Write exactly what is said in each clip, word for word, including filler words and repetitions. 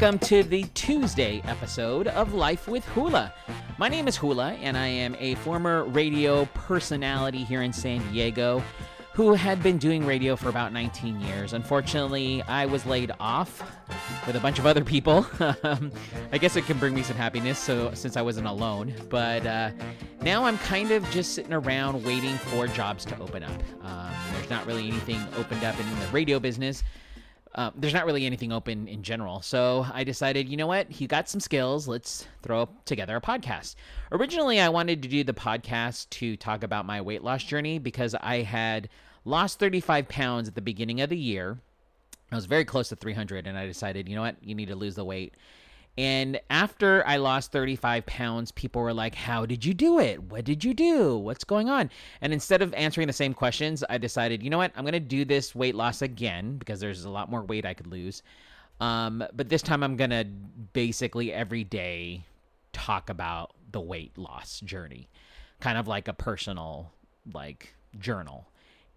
Welcome to the Tuesday episode of Life with Hula. My name is Hula, and I am a former radio personality here in San Diego who had been doing radio for about nineteen years. Unfortunately, I was laid off with a bunch of other people. I guess it can bring me some happiness so since I wasn't alone. But uh, now I'm kind of just sitting around waiting for jobs to open up. Um, there's not really anything opened up in the radio business. Uh, there's not really anything open in general. So I decided, you know what? He got some skills. Let's throw together a podcast. Originally, I wanted to do the podcast to talk about my weight loss journey because I had lost thirty-five pounds at the beginning of the year. I was very close to three hundred, and I decided, you know what? You need to lose the weight. And after I lost thirty-five pounds, people were like, how did you do it? What did you do? What's going on? And instead of answering the same questions, I decided, you know what? I'm going to do this weight loss again because there's a lot more weight I could lose. Um, but this time I'm going to basically every day talk about the weight loss journey, kind of like a personal like journal.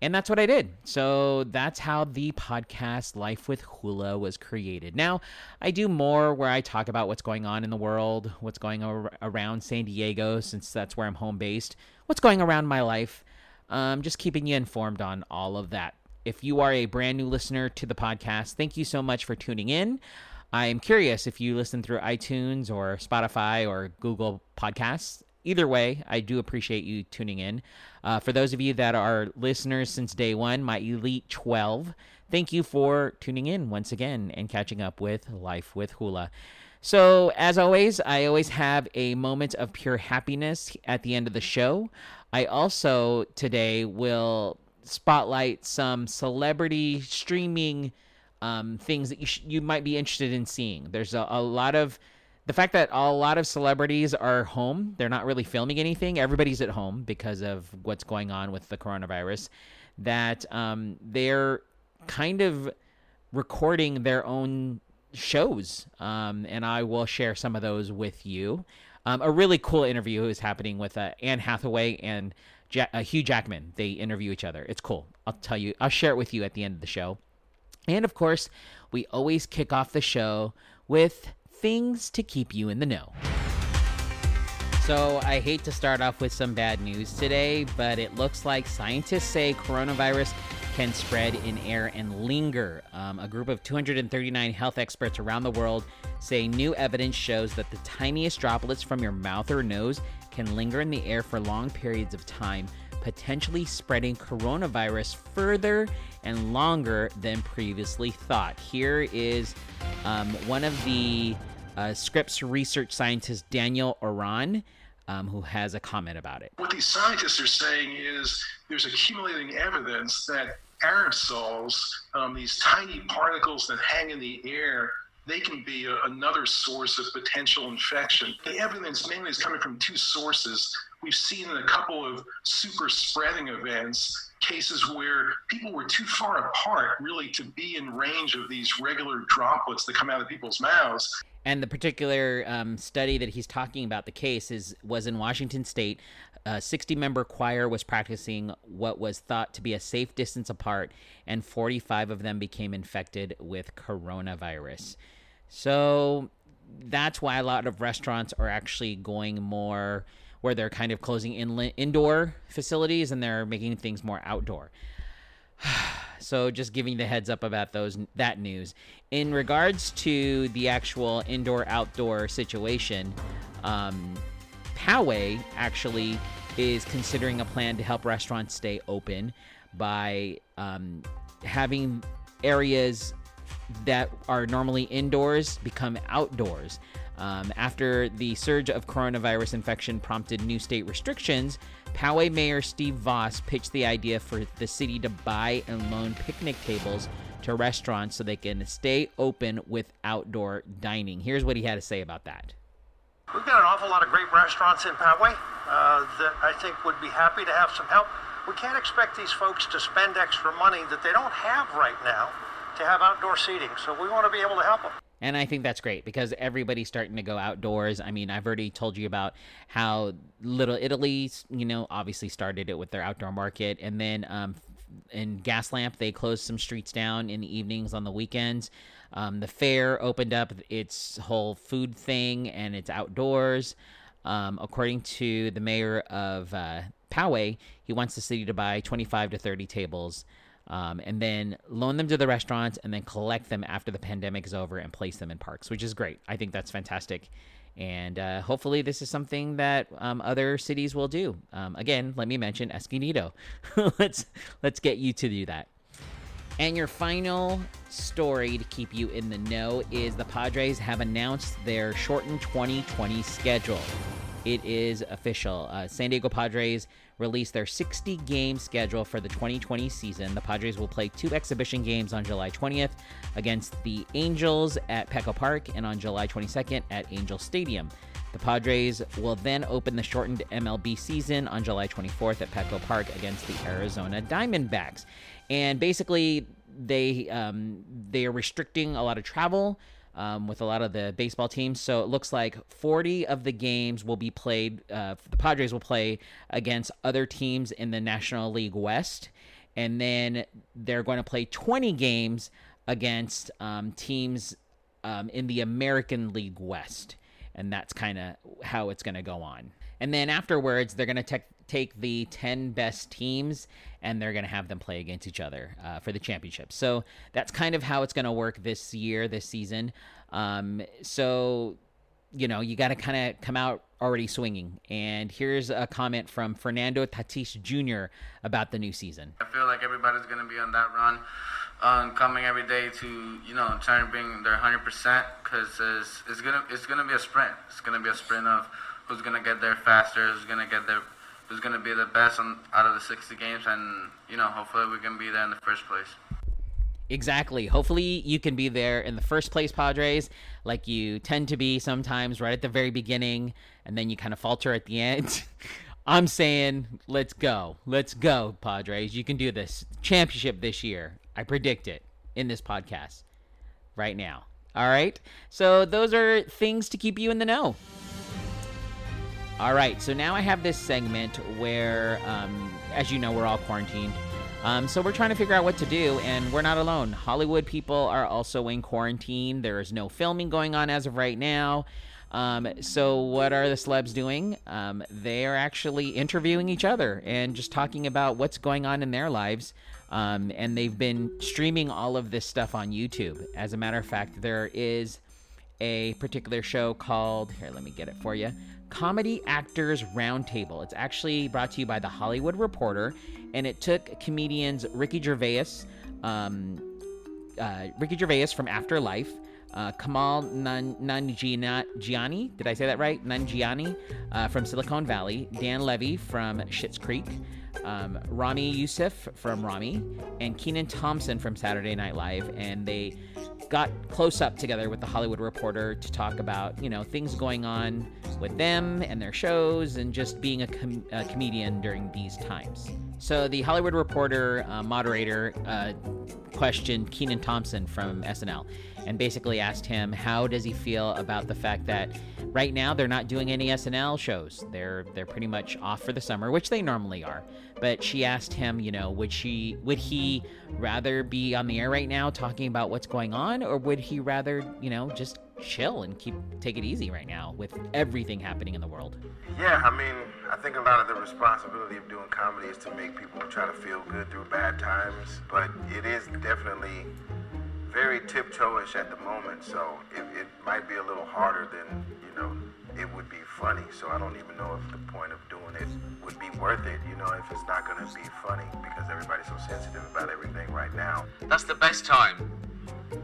And that's what I did. So that's how the podcast Life with Hula was created. Now, I do more where I talk about what's going on in the world, what's going ar- around San Diego, since that's where I'm home based, what's going around my life, um, just keeping you informed on all of that. If you are a brand new listener to the podcast, thank you so much for tuning in. I am curious if you listen through iTunes or Spotify or Google Podcasts. Either way, I do appreciate you tuning in. Uh, for those of you that are listeners since day one, my Elite twelve, thank you for tuning in once again and catching up with Life with Hula. So as always, I always have a moment of pure happiness at the end of the show. I also today will spotlight some celebrity streaming um, things that you, sh- you might be interested in seeing. There's a, a lot of... The fact that a lot of celebrities are home, they're not really filming anything. Everybody's at home because of what's going on with the coronavirus, that um, they're kind of recording their own shows. Um, and I will share some of those with you. Um, a really cool interview is happening with uh, Anne Hathaway and ja- uh, Hugh Jackman. They interview each other. It's cool. I'll tell you. I'll share it with you at the end of the show. And of course, we always kick off the show with things to keep you in the know. So I hate to start off with some bad news today, but it looks like scientists say coronavirus can spread in air and linger. Um, a group of two hundred thirty-nine health experts around the world say new evidence shows that the tiniest droplets from your mouth or nose can linger in the air for long periods of time, potentially spreading coronavirus further and longer than previously thought. Here is um, one of the uh, Scripps research scientist, Daniel Oran, um, who has a comment about it. What these scientists are saying is there's accumulating evidence that aerosols, um, these tiny particles that hang in the air, they can be a, another source of potential infection. The evidence mainly is coming from two sources. We've seen in a couple of super spreading events, cases where people were too far apart really to be in range of these regular droplets that come out of people's mouths. And the particular um, study that he's talking about, the case, is was in Washington State. A sixty-member choir was practicing what was thought to be a safe distance apart, and forty-five of them became infected with coronavirus. So that's why a lot of restaurants are actually going more where they're kind of closing in indoor facilities and they're making things more outdoor. So just giving the heads up about those that news. In regards to the actual indoor-outdoor situation, um, Poway actually is considering a plan to help restaurants stay open by um, having areas that are normally indoors become outdoors. Um, after the surge of coronavirus infection prompted new state restrictions, Poway Mayor Steve Voss pitched the idea for the city to buy and loan picnic tables to restaurants so they can stay open with outdoor dining. Here's what he had to say about that. We've got an awful lot of great restaurants in Poway uh, that I think would be happy to have some help. We can't expect these folks to spend extra money that they don't have right now to have outdoor seating, so we want to be able to help them. And I think that's great because everybody's starting to go outdoors. I mean, I've already told you about how Little Italy, you know, obviously started it with their outdoor market. And then um, and Gaslamp, they closed some streets down in the evenings on the weekends. Um, the fair opened up its whole food thing, and it's outdoors. Um, according to the mayor of uh, Poway, he wants the city to buy twenty-five to thirty tables um, and then loan them to the restaurants and then collect them after the pandemic is over and place them in parks, which is great. I think that's fantastic. And uh, hopefully this is something that um, other cities will do. Um, again, let me mention Escondido. let's, let's get you to do that. And your final story to keep you in the know is the Padres have announced their shortened twenty twenty schedule. It is official. Uh, San Diego Padres released their sixty-game schedule for the twenty twenty season. The Padres will play two exhibition games on July twentieth against the Angels at Petco Park and on July twenty-second at Angel Stadium. The Padres will then open the shortened M L B season on July twenty-fourth at Petco Park against the Arizona Diamondbacks. And basically, they um, they are restricting a lot of travel um, with a lot of the baseball teams. So it looks like forty of the games will be played. Uh, the Padres will play against other teams in the National League West. And then they're going to play twenty games against um, teams um, in the American League West. And that's kind of how it's going to go on. And then afterwards, they're going to te- take the ten best teams and they're going to have them play against each other uh, for the championship. So that's kind of how it's going to work this year, this season. Um, so, you know, you got to kind of come out already swinging. And here's a comment from Fernando Tatis Junior about the new season. I feel like everybody's going to be on that run. Um, coming every day to, you know, trying to bring their one hundred percent because it's, it's gonna it's gonna be a sprint. It's gonna be a sprint of who's gonna get there faster, who's gonna get there, who's gonna be the best on, out of the sixty games, and you know, hopefully we can be there in the first place. Exactly. Hopefully you can be there in the first place, Padres, like you tend to be sometimes right at the very beginning, and then you kind of falter at the end. I'm saying, let's go, let's go, Padres. You can do this championship this year. I predict it in this podcast right now. All right. So those are things to keep you in the know. All right. So now I have this segment where, um, as you know, we're all quarantined. Um, so we're trying to figure out what to do, and we're not alone. Hollywood people are also in quarantine. There is no filming going on as of right now. Um, so what are the celebs doing? Um, they are actually interviewing each other and just talking about what's going on in their lives. Um, and they've been streaming all of this stuff on YouTube. As a matter of fact, there is a particular show called, here, let me get it for you, Comedy Actors Roundtable. It's actually brought to you by the Hollywood Reporter, and it took comedians Ricky Gervais, um, uh, Ricky Gervais from Afterlife, Uh, Kumail Nanjiani, did I say that right? Nanjiani uh, from Silicon Valley, Dan Levy from Schitt's Creek, um, Rami Youssef from Rami, and Kenan Thompson from Saturday Night Live, and they got close up together with the Hollywood Reporter to talk about, you know, things going on with them and their shows and just being a, com- a comedian during these times. So the Hollywood Reporter uh, moderator uh, questioned Kenan Thompson from S N L and basically asked him, how does he feel about the fact that right now they're not doing any S N L shows? They're they're pretty much off for the summer, which they normally are. But she asked him, you know, would she would he rather be on the air right now talking about what's going on, or would he rather, you know, just chill and keep take it easy right now with everything happening in the world? Yeah, I mean, I think a lot of the responsibility of doing comedy is to make people try to feel good through bad times, but it is definitely very tiptoeish at the moment, so it, it might be a little harder than, you know, it would be funny. So I don't even know if the point of doing it would be worth it, you know, if it's not gonna be funny because everybody's so sensitive about everything right now. That's the best time.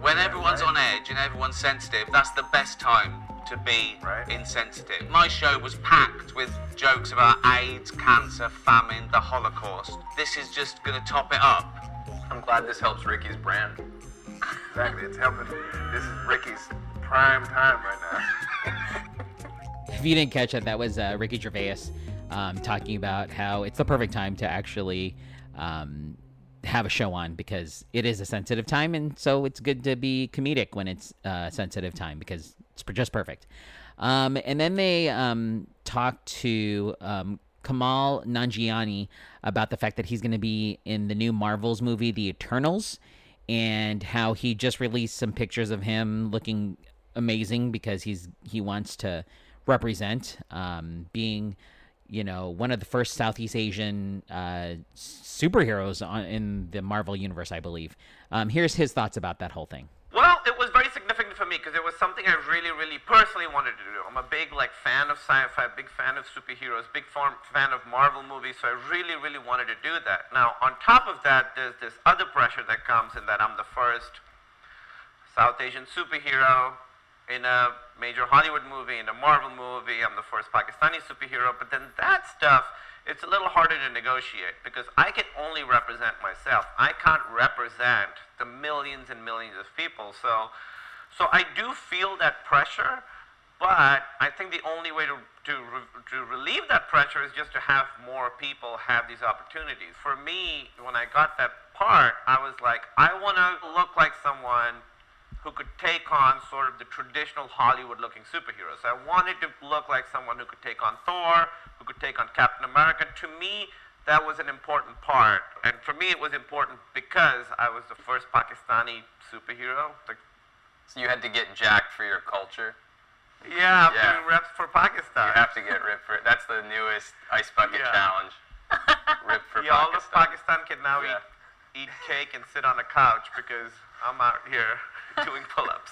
When everyone's right on edge and everyone's sensitive, that's the best time to be right. Insensitive. My show was packed with jokes about AIDS, cancer, famine, the Holocaust. This is just going to top it up. I'm glad this helps Ricky's brand. Exactly, it's helping. This is Ricky's prime time right now. If you didn't catch it, that was uh, Ricky Gervais um, talking about how it's the perfect time to actually... Um, have a show on because it is a sensitive time, and so it's good to be comedic when it's a uh, sensitive time because it's just perfect. Um, and then they um, talked to um, Kumail Nanjiani about the fact that he's going to be in the new Marvel's movie, The Eternals, and how he just released some pictures of him looking amazing because he's he wants to represent um, being, you know, one of the first Southeast Asian uh, superheroes on, in the Marvel universe, I believe. Um, here's his thoughts about that whole thing. Well, it was very significant for me because it was something I really, really personally wanted to do. I'm a big like fan of sci-fi, big fan of superheroes, big fan of Marvel movies, so I really, really wanted to do that. Now, on top of that, there's this other pressure that comes in that I'm the first South Asian superhero in a major Hollywood movie, in a Marvel movie, I'm the first Pakistani superhero, but then that stuff, it's a little harder to negotiate because I can only represent myself. I can't represent the millions and millions of people. So so I do feel that pressure, but I think the only way to, to, to relieve that pressure is just to have more people have these opportunities. For me, when I got that part, I was like, I want to look like someone who could take on sort of the traditional Hollywood-looking superheroes. I wanted to look like someone who could take on Thor, who could take on Captain America. To me, that was an important part. And for me, it was important because I was the first Pakistani superhero. So you had to get jacked for your culture? Yeah, I'm yeah. doing reps for Pakistan. You have to get ripped for it. That's the newest Ice Bucket yeah. Challenge. Rip for yeah, Pakistan. All of Pakistan can now yeah. eat, eat cake and sit on a couch because I'm out here doing pull-ups.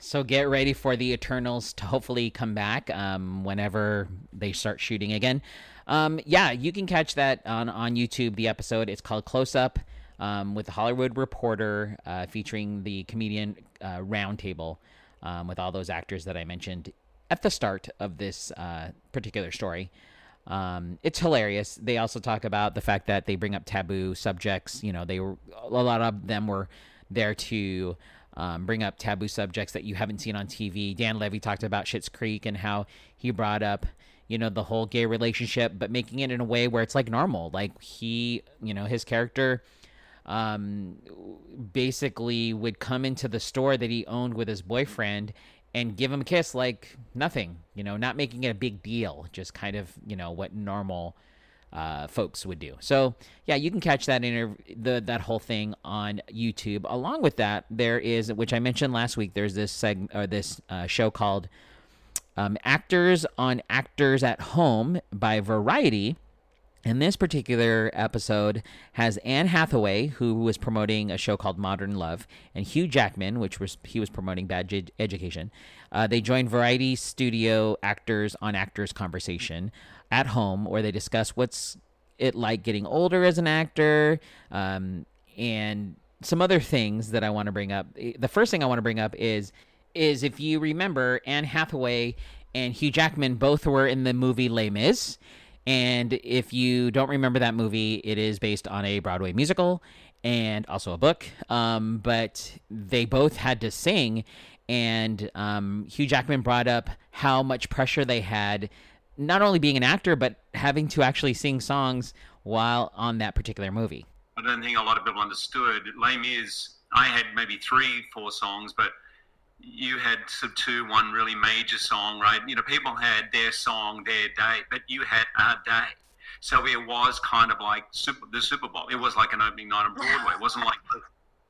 So get ready for the Eternals to hopefully come back um, whenever they start shooting again. Um, yeah, you can catch that on, on YouTube, the episode. It's called Close Up um, with the Hollywood Reporter uh, featuring the comedian uh, Roundtable um, with all those actors that I mentioned at the start of this uh, particular story. Um, it's hilarious. They also talk about the fact that they bring up taboo subjects. You know, they were a lot of them were there to um, bring up taboo subjects that you haven't seen on T V. Dan Levy talked about Schitt's Creek and how he brought up, you know, the whole gay relationship, but making it in a way where it's like normal. Like he, you know, his character um, basically would come into the store that he owned with his boyfriend and give him a kiss like nothing, you know, not making it a big deal, just kind of, you know, what normal Uh, folks would do. So yeah, you can catch that interv- the that whole thing on YouTube. Along with that, there is, which I mentioned last week, there's this seg- or this uh, show called um, Actors on Actors at Home by Variety, and this particular episode has Anne Hathaway, who was promoting a show called Modern Love, and Hugh Jackman, which was he was promoting Bad J- Education. Uh, they joined Variety Studio Actors on Actors Conversation at Home, where they discuss what's it like getting older as an actor um, and some other things that I want to bring up. The first thing I want to bring up is, is if you remember, Anne Hathaway and Hugh Jackman both were in the movie Les Mis. And if you don't remember that movie, it is based on a Broadway musical and also a book. Um, but they both had to sing. And um, Hugh Jackman brought up how much pressure they had, not only being an actor, but having to actually sing songs while on that particular movie. I don't think a lot of people understood. Les Mis, I had maybe three, four songs, but you had sort of two, one really major song, right? You know, people had their song, their day, but you had our day. So it was kind of like super, the Super Bowl. It was like an opening night on Broadway. It wasn't like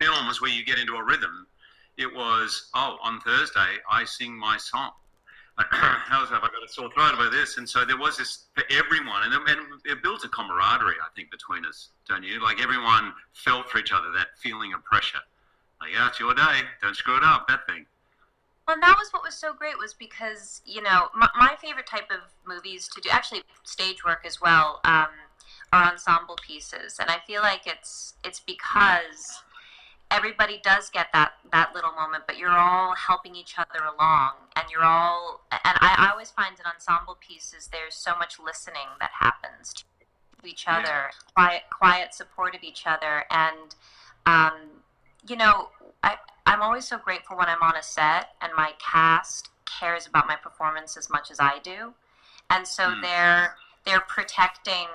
films where you get into a rhythm. It was, oh, on Thursday, I sing my song. How's that? I've got a sore throat about this. And so there was this for everyone, and it, and it built a camaraderie, I think, between us, don't you? Like everyone felt for each other, that feeling of pressure. Like, yeah, it's your day. Don't screw it up, that thing. Well, and that was what was so great was because, you know, my, my favorite type of movies to do, actually stage work as well, um, are ensemble pieces. And I feel like it's it's because everybody does get that, that little moment, but you're all helping each other along, and you're all, and I, I always find in ensemble pieces, there's so much listening that happens to each other, yeah. quiet, quiet support of each other. And, um, you know, I, I'm always so grateful when I'm on a set and my cast cares about my performance as much as I do. And so mm. they're, they're protecting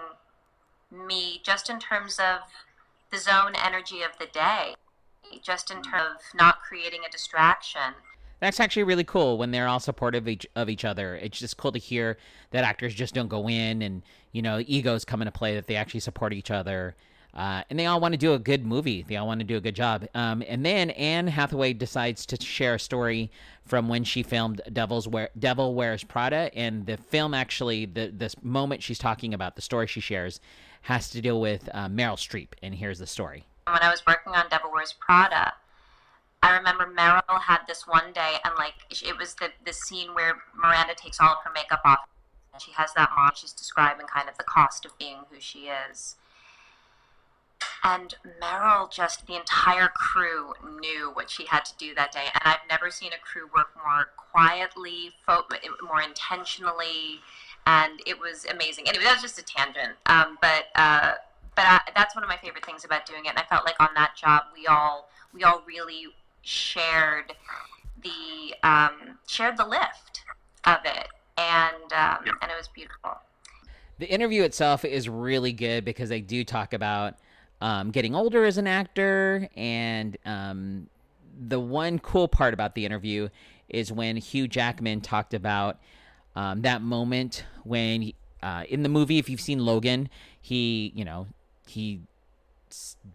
me just in terms of the zone energy of the day. Just in terms of not creating a distraction. that's actually really cool when they're all supportive each, of each other. It's just cool to hear that actors just don't go in and, you know, egos come into play, that they actually support each other. Uh, and they all want to do a good movie. They all want to do a good job. Um, and then Anne Hathaway decides to share a story from when she filmed Devil's Wear- Devil Wears Prada. And the film actually, the this moment she's talking about, the story she shares, has to deal with uh, Meryl Streep. And here's the story. When I was working on Devil Wears Prada, I remember Meryl had this one day, and like it was the, the scene where Miranda takes all of her makeup off. And she has that mom. She's describing kind of the cost of being who she is. And Meryl, just the entire crew knew what she had to do that day. And I've never seen a crew work more quietly, fo- more intentionally, and it was amazing. Anyway, that was just a tangent. Um, but uh, but I, that's one of my favorite things about doing it. And I felt like on that job, we all we all really shared the um, shared the lift of it, and um, yeah. and it was beautiful. The interview itself is really good because they do talk about. Um, getting older as an actor, and um, the one cool part about the interview is when Hugh Jackman talked about um, that moment when uh, in the movie, if you've seen Logan, he, you know, he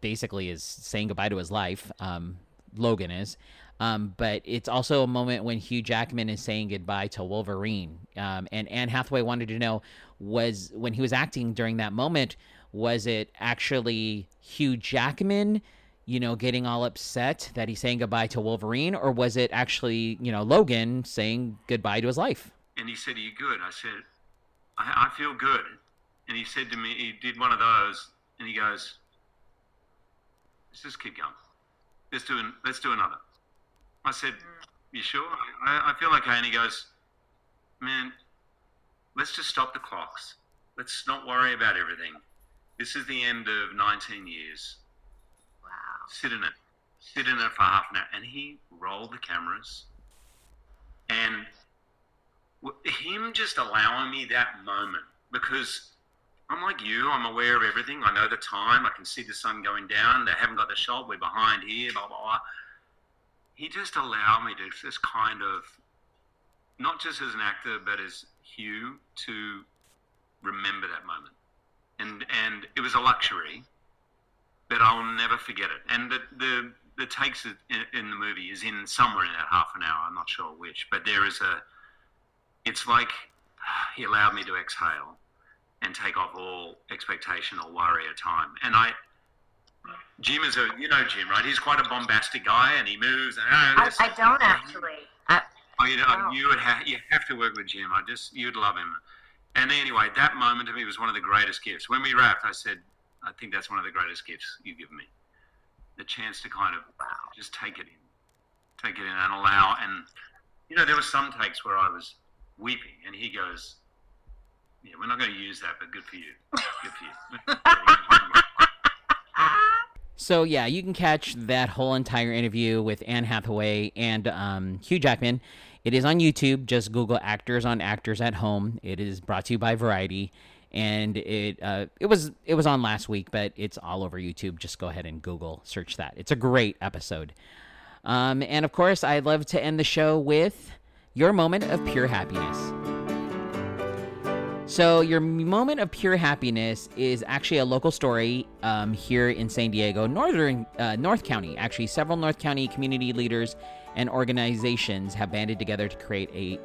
basically is saying goodbye to his life. Um, Logan is, um, but it's also a moment when Hugh Jackman is saying goodbye to Wolverine. Um, and Anne Hathaway wanted to know was when he was acting during that moment. Was it actually Hugh Jackman, you know, getting all upset that he's saying goodbye to Wolverine, or was it actually, you know, Logan saying goodbye to his life? And he said, "Are you good?" I said, I, I feel good. And he said to me, he did one of those, and he goes, "Let's just keep going. Let's do, an, let's do another." I said, "You sure? I, I feel okay." And he goes, "Man, let's just stop the clocks. Let's not worry about everything. This is the end of nineteen years. Wow. Sit in it. Sit in it for half an hour." And he rolled the cameras. And him just allowing me that moment, because I'm like you, I'm aware of everything. I know the time. I can see the sun going down. They haven't got the shot. We're behind here, blah, blah, blah. He just allowed me to just kind of, not just as an actor, but as Hugh, to remember that moment. And and it was a luxury, but I'll never forget it. And the the, the takes in, in the movie is in somewhere in that half an hour. I'm not sure which, but there is a. It's like he allowed me to exhale and take off all expectation or worry or time. And I, Jim is a you know Jim right? He's quite a bombastic guy, and he moves. And, oh, I, I don't actually. I, oh, you know, no. you would ha- you have to work with Jim. I just you'd love him. And anyway, that moment to me was one of the greatest gifts. When we wrapped, I said, "I think that's one of the greatest gifts you've given me. The chance to kind of wow, just take it in. Take it in and allow." And, you know, there were some takes where I was weeping. And he goes, "Yeah, we're not going to use that, but good for you. Good for you." So, yeah, you can catch that whole entire interview with Anne Hathaway and um, Hugh Jackman. It is on YouTube. Just Google Actors on Actors at Home. It is brought to you by Variety, and it uh, it was it was on last week, but it's all over YouTube. Just go ahead and Google search that. It's a great episode. Um, and, of course, I'd love to end the show with your moment of pure happiness. So your moment of pure happiness is actually a local story um, here in San Diego, northern uh, North County. Actually, several North County community leaders and organizations have banded together to create a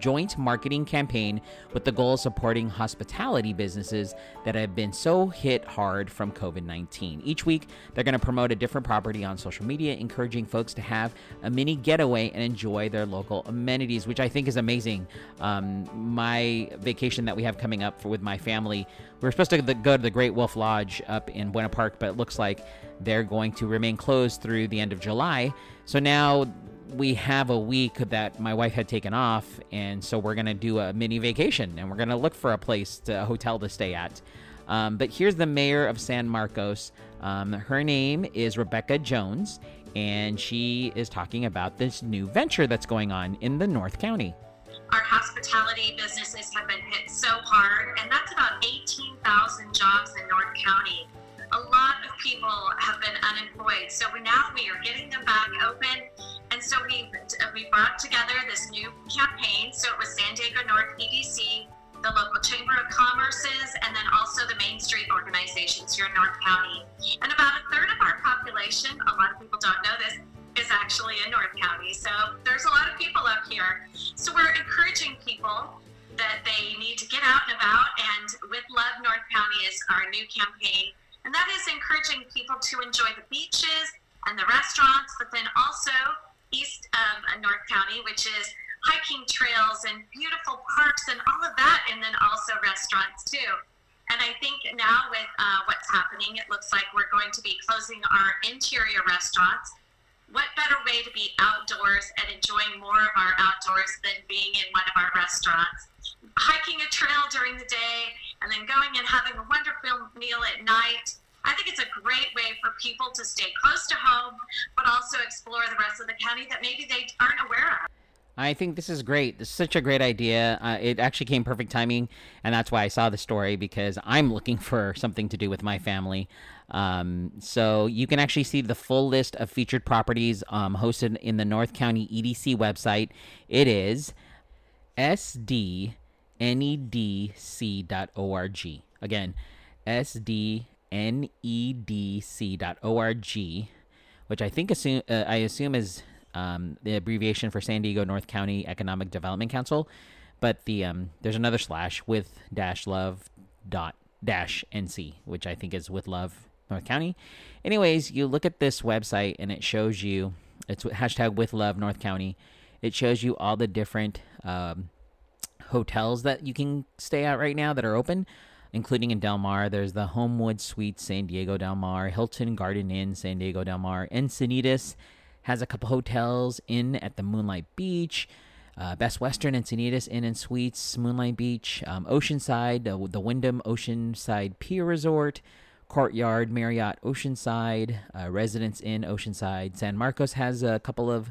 joint marketing campaign with the goal of supporting hospitality businesses that have been so hit hard from covid nineteen. Each week, they're going to promote a different property on social media, encouraging folks to have a mini getaway and enjoy their local amenities, which I think is amazing. Um, my vacation that we have coming up for with my family. We're supposed to go to the Great Wolf Lodge up in Buena Park, but it looks like they're going to remain closed through the end of July. So now we have a week that my wife had taken off, and so we're going to do a mini vacation, and we're going to look for a place, to, a hotel to stay at. Um, but here's the mayor of San Marcos. Um, her name is Rebecca Jones, and she is talking about this new venture that's going on in the North County. Our hospitality businesses have been hit so hard, and that's about eighteen thousand jobs in North County. A lot of people have been unemployed, so we now we are getting them back open, and And so we we brought together this new campaign. So it was San Diego North E D C, the local Chamber of Commerce's, and then also the Main Street organizations here in North County. And about a third of our population, a lot of people don't know this, is actually in North County. So there's a lot of people up here. So we're encouraging people that they need to get out and about, and with Love North County is our new campaign. And that is encouraging people to enjoy the beaches and the restaurants, but then also east of North County, which is hiking trails and beautiful parks and all of that, and then also restaurants too. And I think now with uh, what's happening, it looks like we're going to be closing our interior restaurants. What better way to be outdoors and enjoying more of our outdoors than being in one of our restaurants? Hiking a trail during the day and then going and having a wonderful meal at night. I think it's a great way for people to stay close to home, but also explore the rest of the county that maybe they aren't aware of. I think this is great. This is such a great idea. Uh, it actually came perfect timing, and that's why I saw the story, because I'm looking for something to do with my family. Um, so you can actually see the full list of featured properties um, hosted in the North County E D C website. It is S D N E D C dot org. Again, S D N E D C dot org, which I think assume uh, I assume is um, the abbreviation for San Diego North County Economic Development Council, but the um, there's another slash with dash love dot dash N C, which I think is with Love North County. Anyways, you look at this website and it shows you, it's hashtag with Love North County. It shows you all the different um, hotels that you can stay at right now that are open, including in Del Mar. There's the Homewood Suites San Diego Del Mar, Hilton Garden Inn San Diego Del Mar. Encinitas has a couple hotels in at the Moonlight Beach. Uh, Best Western, Encinitas Inn and Suites, Moonlight Beach, um, Oceanside, uh, the Wyndham Oceanside Pier Resort, Courtyard Marriott Oceanside, uh, Residence Inn Oceanside. San Marcos has a couple of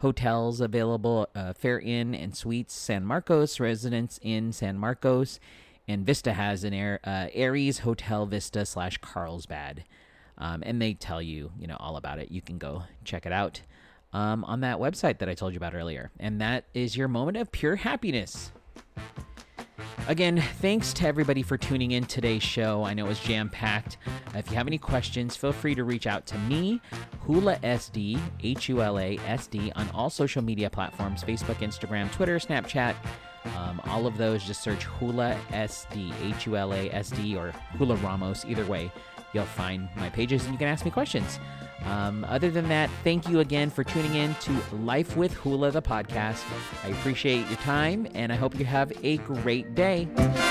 hotels available, uh, Fair Inn and Suites San Marcos, Residence Inn San Marcos, and Vista has an Air, uh, Aries Hotel Vista slash Carlsbad. Um, and they tell you, you know, all about it. You can go check it out. Um, on that website that I told you about earlier. And that is your moment of pure happiness. Again, thanks to everybody for tuning in today's show. I know it was jam-packed. If you have any questions, feel free to reach out to me, Hula S D, H U L A S D, on all social media platforms, Facebook, Instagram, Twitter, Snapchat. Um, all of those, just search Hula S D, H U L A S D, or Hula Ramos. Either way, you'll find my pages and you can ask me questions. Um, other than that, thank you again for tuning in to Life with Hula, the podcast. I appreciate your time, and I hope you have a great day.